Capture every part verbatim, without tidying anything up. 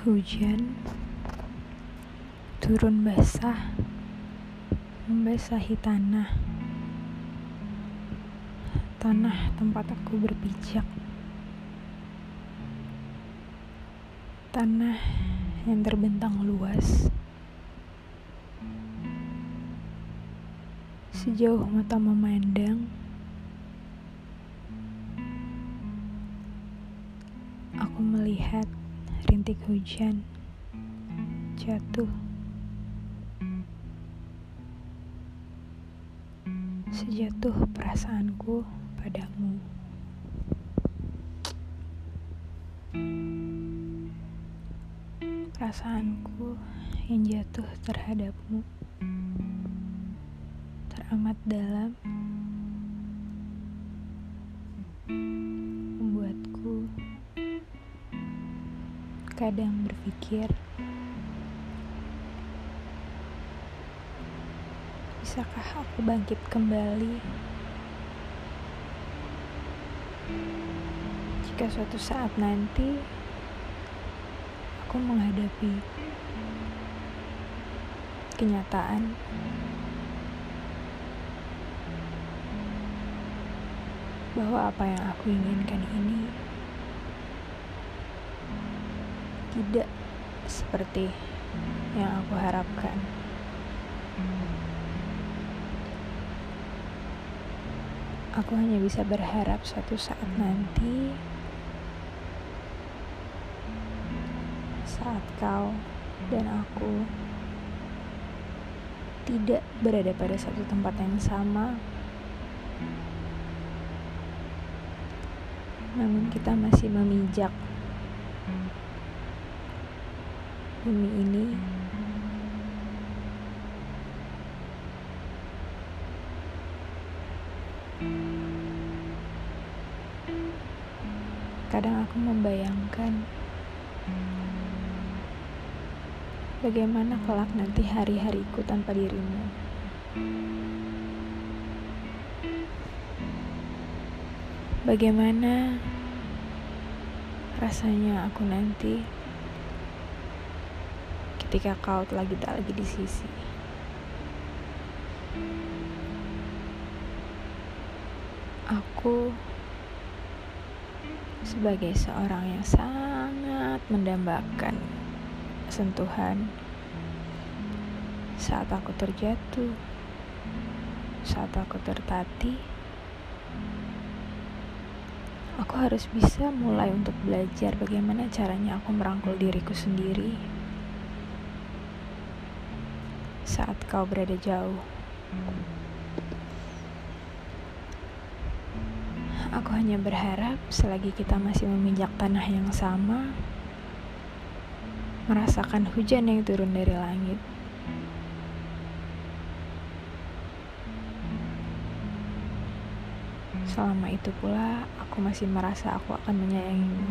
Hujan turun basah, membasahi tanah. Tanah tempat aku berpijak. Tanah yang terbentang luas. Sejauh mata memandang, aku melihat rintik hujan jatuh. Sejatuh perasaanku padamu. Perasaanku yang jatuh terhadapmu teramat dalam, membuatku kadang berpikir, bisakah aku bangkit kembali jika suatu saat nanti aku menghadapi kenyataan bahwa apa yang aku inginkan ini tidak seperti yang aku harapkan. Aku hanya bisa berharap suatu saat nanti, saat kau dan aku tidak berada pada satu tempat yang sama, namun kita masih memijak bumi ini . Kadang aku membayangkan bagaimana kelak nanti hari-hariku tanpa dirimu. Bagaimana rasanya aku nanti ketika kau lagi tak lagi di sisi. Aku sebagai seorang yang sangat mendambakan sentuhan saat aku terjatuh, saat aku tertatih, aku harus bisa mulai untuk belajar bagaimana caranya aku merangkul diriku sendiri saat kau berada jauh. Aku hanya berharap selagi kita masih memijak tanah yang sama, merasakan hujan yang turun dari langit. Selama itu pula, aku masih merasa aku akan menyayangimu.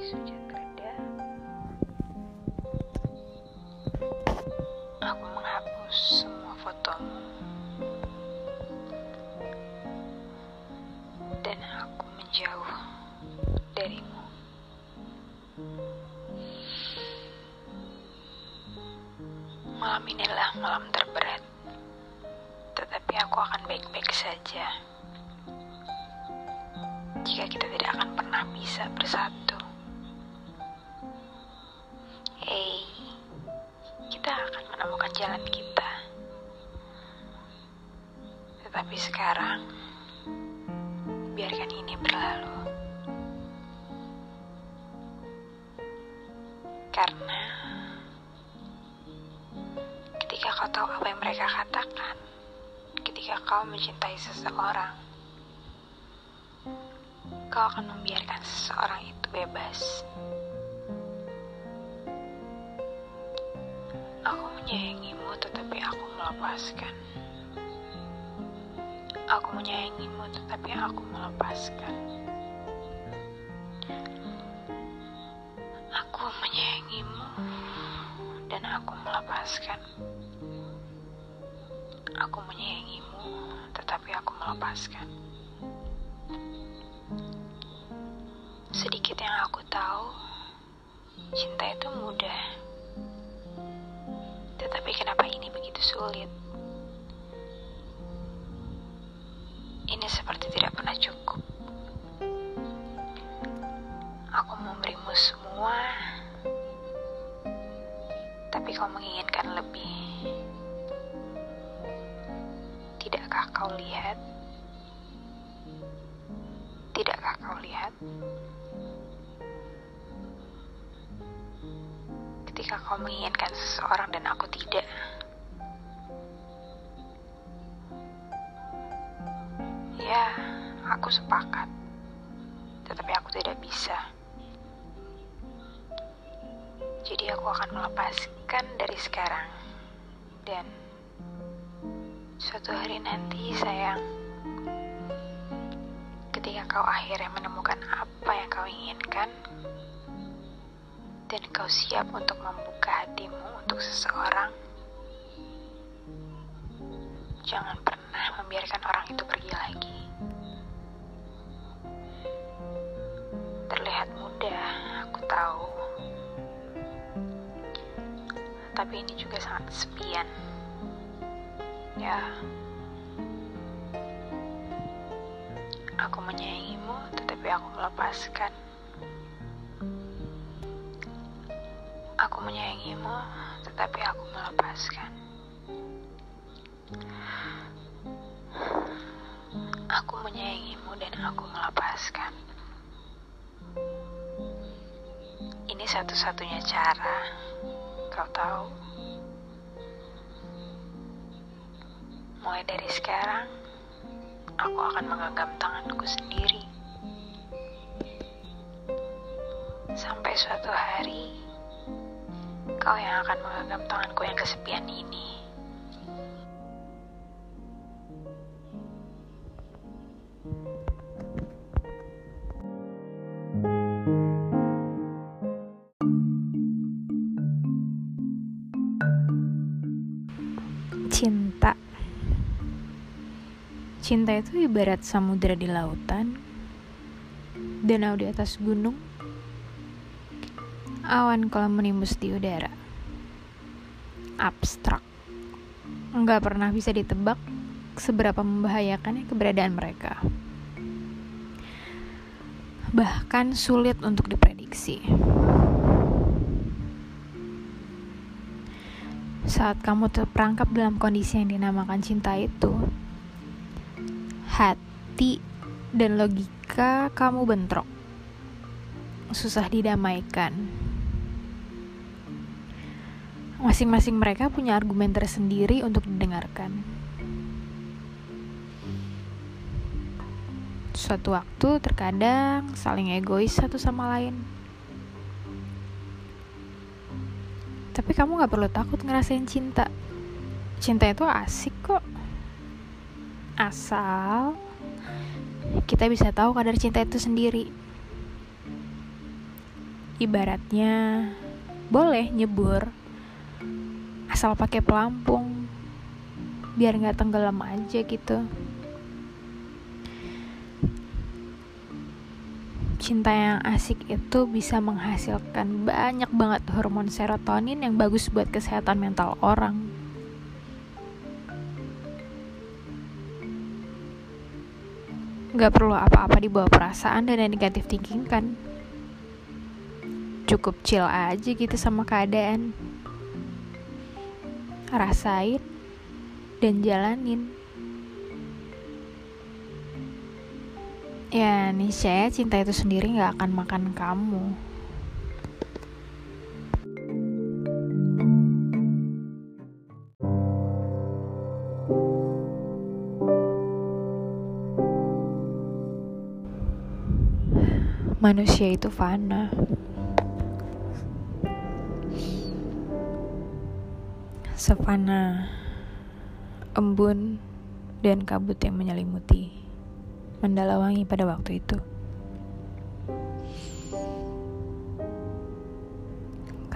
Hujan reda, aku menghapus semua fotomu dan aku menjauh darimu. Malam inilah malam terberat, tetapi aku akan baik-baik saja jika kita tidak akan pernah bisa bersatu. Hey, kita akan menemukan jalan kita. Tetapi sekarang, biarkan ini berlalu. Karena ketika kau tahu apa yang mereka katakan, ketika kau mencintai seseorang, kau akan membiarkan seseorang itu bebas. Aku menyayangimu, tetapi aku melepaskan. Aku menyayangimu, tetapi aku melepaskan. melepaskan. Aku menyayangimu, tetapi aku melepaskan. Sedikit yang aku tahu, cinta itu mudah. Tetapi kenapa ini begitu sulit? Ini seperti tidak pernah cukup. Aku memberimu semua, tapi kau menginginkan lebih. Tidakkah kau lihat? Tidakkah kau lihat? Ketika kau menginginkan seseorang dan aku tidak, ya, aku sepakat, tetapi aku tidak bisa. Jadi aku akan melepaskan dari sekarang. Dan suatu hari nanti, sayang, ketika kau akhirnya menemukan apa yang kau inginkan, dan kau siap untuk membuka hatimu untuk seseorang, jangan pernah membiarkan orang itu pergi lagi. Terlihat mudah, aku tahu, tapi ini juga sangat kesepian. Ya, aku menyayangimu, tetapi aku melepaskan. Aku menyayangimu, tetapi aku melepaskan. Aku menyayangimu dan aku melepaskan. Ini satu-satunya cara, kau tahu. Mulai dari sekarang, aku akan menggenggam tanganku sendiri. Sampai suatu hari, kau yang akan menggenggam tanganku yang kesepian ini. Cinta. Cinta itu ibarat samudera di lautan, danau di atas gunung, awan kolam menimbus di udara. Abstrak. Nggak pernah bisa ditebak seberapa membahayakannya keberadaan mereka. Bahkan sulit untuk diprediksi. Saat kamu terperangkap dalam kondisi yang dinamakan cinta itu, hati dan logika kamu bentrok. Susah didamaikan. Masing-masing mereka punya argumen tersendiri untuk didengarkan. Suatu waktu terkadang saling egois satu sama lain. Tapi kamu gak perlu takut ngerasain cinta. Cinta itu asik kok. Asal kita bisa tahu kadar cinta itu sendiri. Ibaratnya boleh nyebur, asal pakai pelampung, biar nggak tenggelam aja gitu. Cinta yang asik itu bisa menghasilkan banyak banget hormon serotonin yang bagus buat kesehatan mental orang. Gak perlu apa-apa dibawa perasaan dan negatif thinking kan. Cukup chill aja gitu sama keadaan. Rasain dan jalanin. Ya, niscaya cinta itu sendiri gak akan makan kamu. Manusia itu fana. Sefana embun dan kabut yang menyelimuti Mandalawangi pada waktu itu.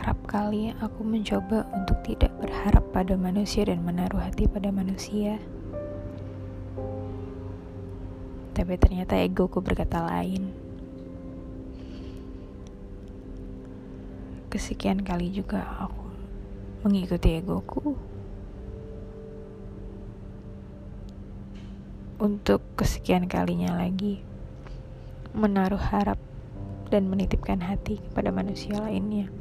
kerap kali aku mencoba untuk tidak berharap pada manusia dan menaruh hati pada manusia. Tapi ternyata egoku berkata lain. Kesekian kali juga aku mengikuti egoku. Untuk kesekian kalinya lagi menaruh harap dan menitipkan hati kepada manusia lainnya.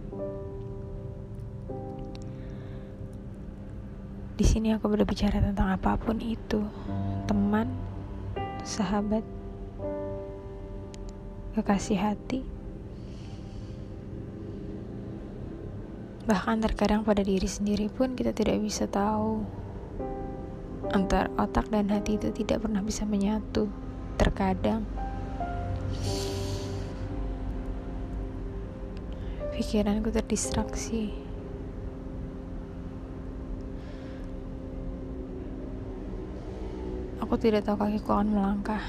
Di sini aku berbicara tentang apapun itu, teman, sahabat, kekasih hati, bahkan terkadang pada diri sendiri pun kita tidak bisa tahu. Antara otak dan hati itu tidak pernah bisa menyatu. Terkadang pikiranku terdistraksi. Aku tidak tahu kakiku akan melangkah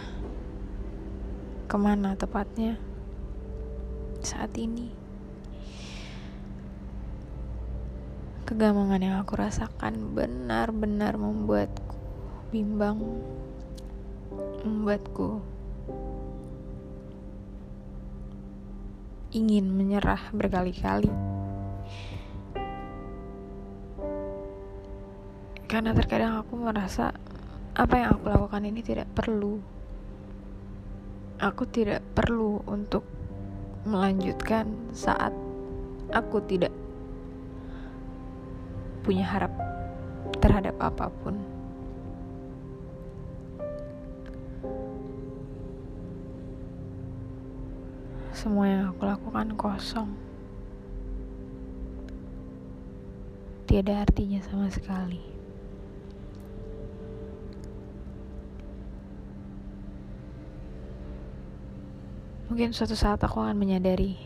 kemana tepatnya saat ini. Kegamangan yang aku rasakan benar-benar membuatku bimbang, membuatku ingin menyerah berkali-kali. Karena terkadang aku merasa apa yang aku lakukan ini tidak perlu. Aku tidak perlu untuk melanjutkan saat aku tidak punya harap terhadap apapun. Semua yang aku lakukan kosong, tiada artinya sama sekali. Mungkin suatu saat aku akan menyadari,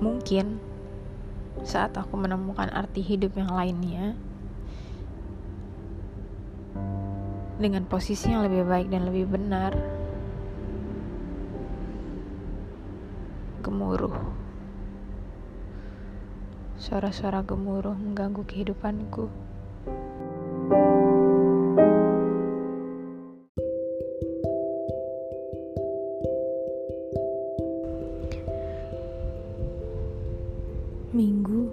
mungkin saat aku menemukan arti hidup yang lainnya dengan posisi yang lebih baik dan lebih benar. Gemuruh, suara-suara gemuruh mengganggu kehidupanku. Minggu,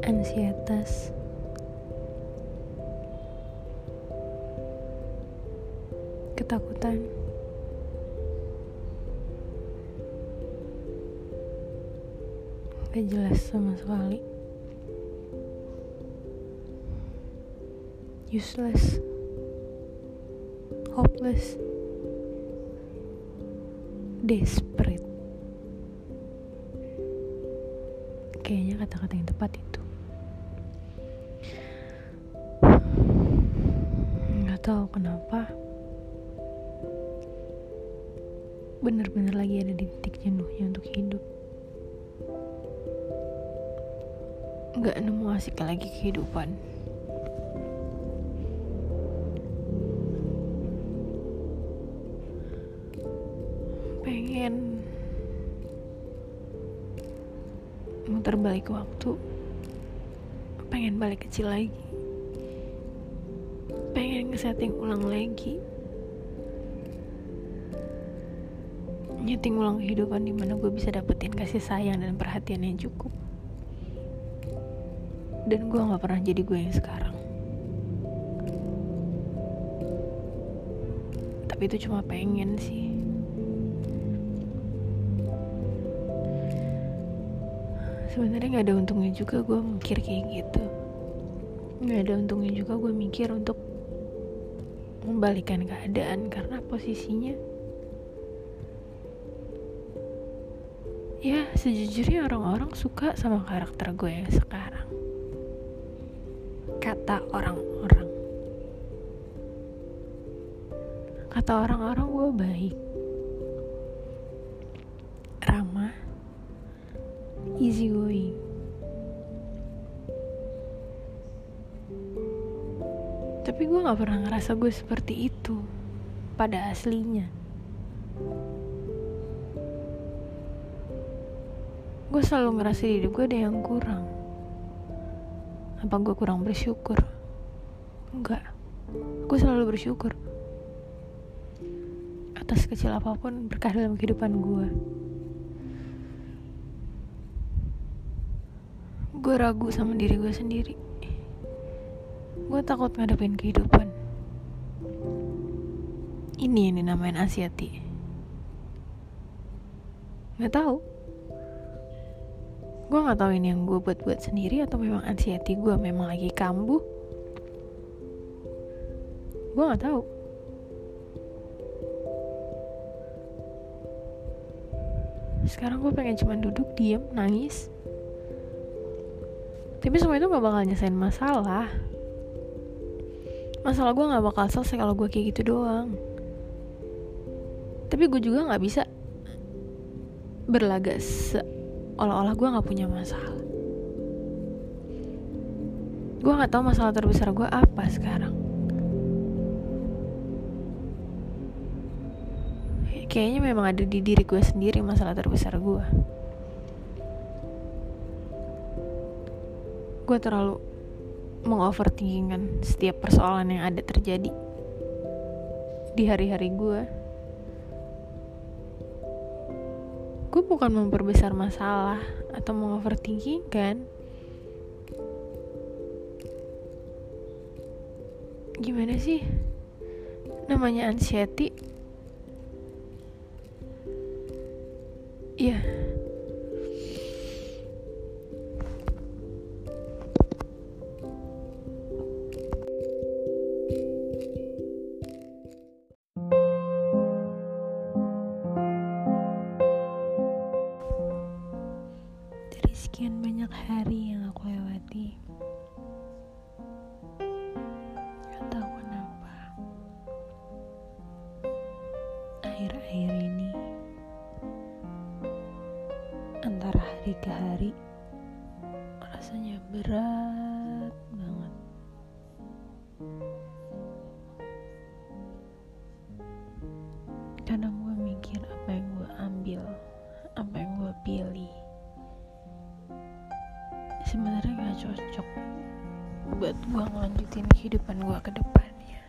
ansietas, ketakutan. Gak jelas sama sekali. Useless, hopeless, desperate. Kayaknya kata-kata yang tepat itu. Gak tahu kenapa, bener-bener lagi ada di titik jenuhnya untuk hidup. Gak nemu asik lagi kehidupan. Pengen muter balik waktu, pengen balik kecil lagi, pengen ngesetting ulang lagi, nyeting ulang kehidupan dimana gue bisa dapetin kasih sayang dan perhatian yang cukup. Dan gue gak pernah jadi gue yang sekarang. Tapi itu cuma pengen sih. Sebenarnya gak ada untungnya juga gue mikir kayak gitu. Gak ada untungnya juga gue mikir untuk membalikan keadaan. Karena posisinya, ya sejujurnya orang-orang suka sama karakter gue yang sekarang. Kata orang-orang Kata orang-orang gue baik, ramah, easy going. Tapi gue gak pernah ngerasa gue seperti itu pada aslinya. gue selalu ngerasa di hidup gue ada yang kurang. Apa gue kurang bersyukur? Enggak, gue selalu bersyukur atas kecil apapun berkah dalam kehidupan gue. Gue ragu sama diri gue sendiri. Gue takut ngadepin kehidupan. Ini yang dinamain anxiety. Gak tahu. Gue gak tahu ini yang gue buat-buat sendiri atau memang anxiety gue memang lagi kambuh. Gue gak tahu. Sekarang gue pengen cuma duduk, diem, nangis. Tapi semua itu gak bakal nyesain masalah. Masalah gue gak bakal selesai kalau gue kayak gitu doang. Tapi gue juga gak bisa berlagak seolah-olah gue gak punya masalah. Gue gak tahu masalah terbesar gue apa sekarang. Kayaknya memang ada di diri gue sendiri masalah terbesar gue. Gue terlalu mengoverthinking-an setiap persoalan yang ada terjadi di hari-hari gue. Gue bukan memperbesar masalah atau mengoverthinking kan. Gimana sih? Namanya anxiety. Ya. Yeah. Dari sekian banyak hari yang aku lewati, gak tahu kenapa akhir-akhir ini, antara hari ke hari, rasanya berat banget. Kadang gue mikir apa yang gue ambil, apa yang gue pilih sebenarnya gak cocok buat gue ngelanjutin kehidupan gue ke depannya.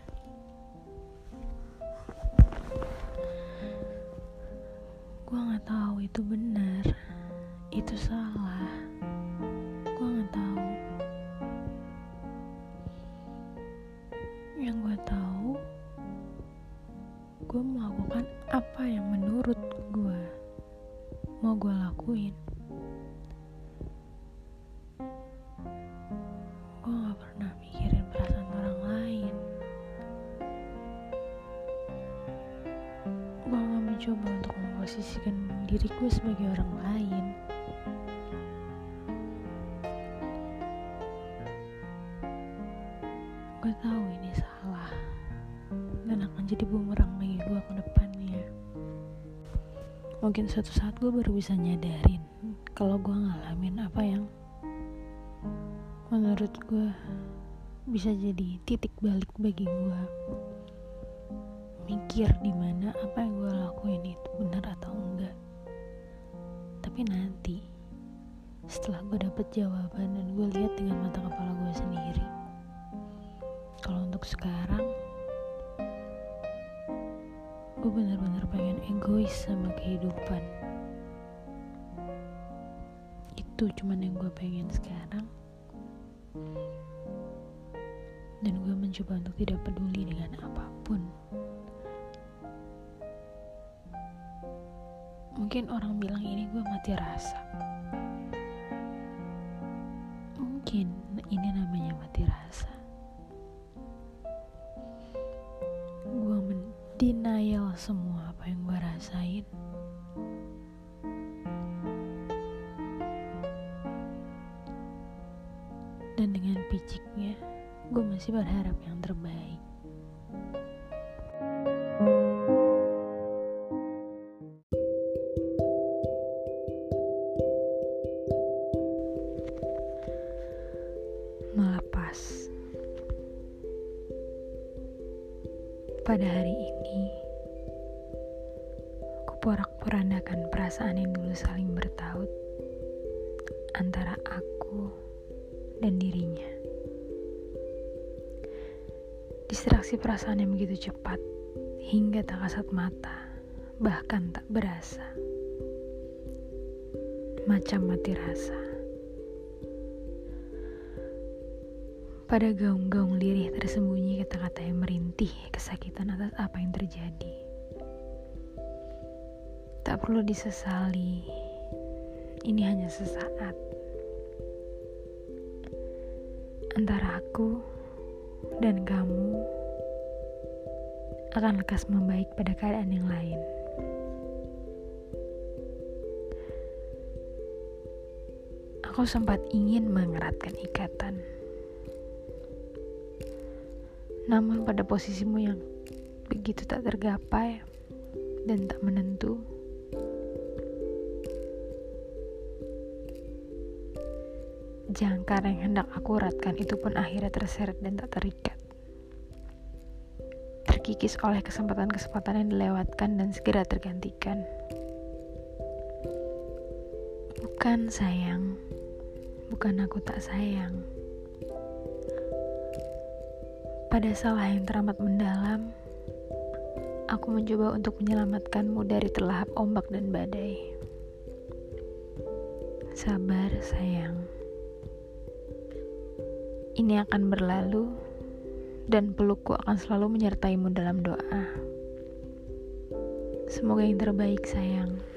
Gue gak tahu itu benar, itu salah. Gue gak tahu. Yang gue tahu, gue melakukan apa yang menurut gue mau gue lakuin. Gue gak pernah mikirin perasaan orang lain. Gue gak mencoba untuk memposisikan diri gue sebagai orang lain. Gue tahu ini salah dan akan jadi bumerang bagi gue ke depannya. Mungkin suatu saat gue baru bisa nyadarin kalau gue ngalamin apa yang menurut gue bisa jadi titik balik bagi gue. Mikir dimana apa yang gue lakuin itu benar atau enggak. Tapi nanti setelah gue dapet jawaban dan gue lihat dengan mata kepala gue sendiri. Kalau untuk sekarang, gue benar-benar pengen egois sama kehidupan. Itu cuman yang gue pengen sekarang. Dan gue mencoba untuk tidak peduli dengan apapun. Mungkin orang bilang ini gue mati rasa. Mungkin ini namanya mati rasa. Denial semua apa yang gue rasain. Dan dengan piciknya, gue masih berharap yang terbaik. Melepas. Pada hari ini, aku porak-porandakan perasaan yang dulu saling bertaut antara aku dan dirinya. Distraksi perasaan yang begitu cepat hingga tak kasat mata, bahkan tak berasa. Macam mati rasa. Pada gaung-gaung lirih tersembunyi kata-kata yang merintih kesakitan atas apa yang terjadi. Tak perlu disesali, ini hanya sesaat. Antara aku dan kamu akan lekas membaik pada keadaan yang lain. Aku sempat ingin mengeratkan ikatan. Namun pada posisimu yang begitu tak tergapai dan tak menentu, jangkar yang hendak aku eratkan itu pun akhirnya terseret dan tak terikat, terkikis oleh kesempatan-kesempatan yang dilewatkan dan segera tergantikan. Bukan sayang, bukan aku tak sayang. Pada salah yang teramat mendalam, aku mencoba untuk menyelamatkanmu dari terlahap ombak dan badai. Sabar, sayang. Ini akan berlalu, dan pelukku akan selalu menyertaimu dalam doa. Semoga yang terbaik, sayang.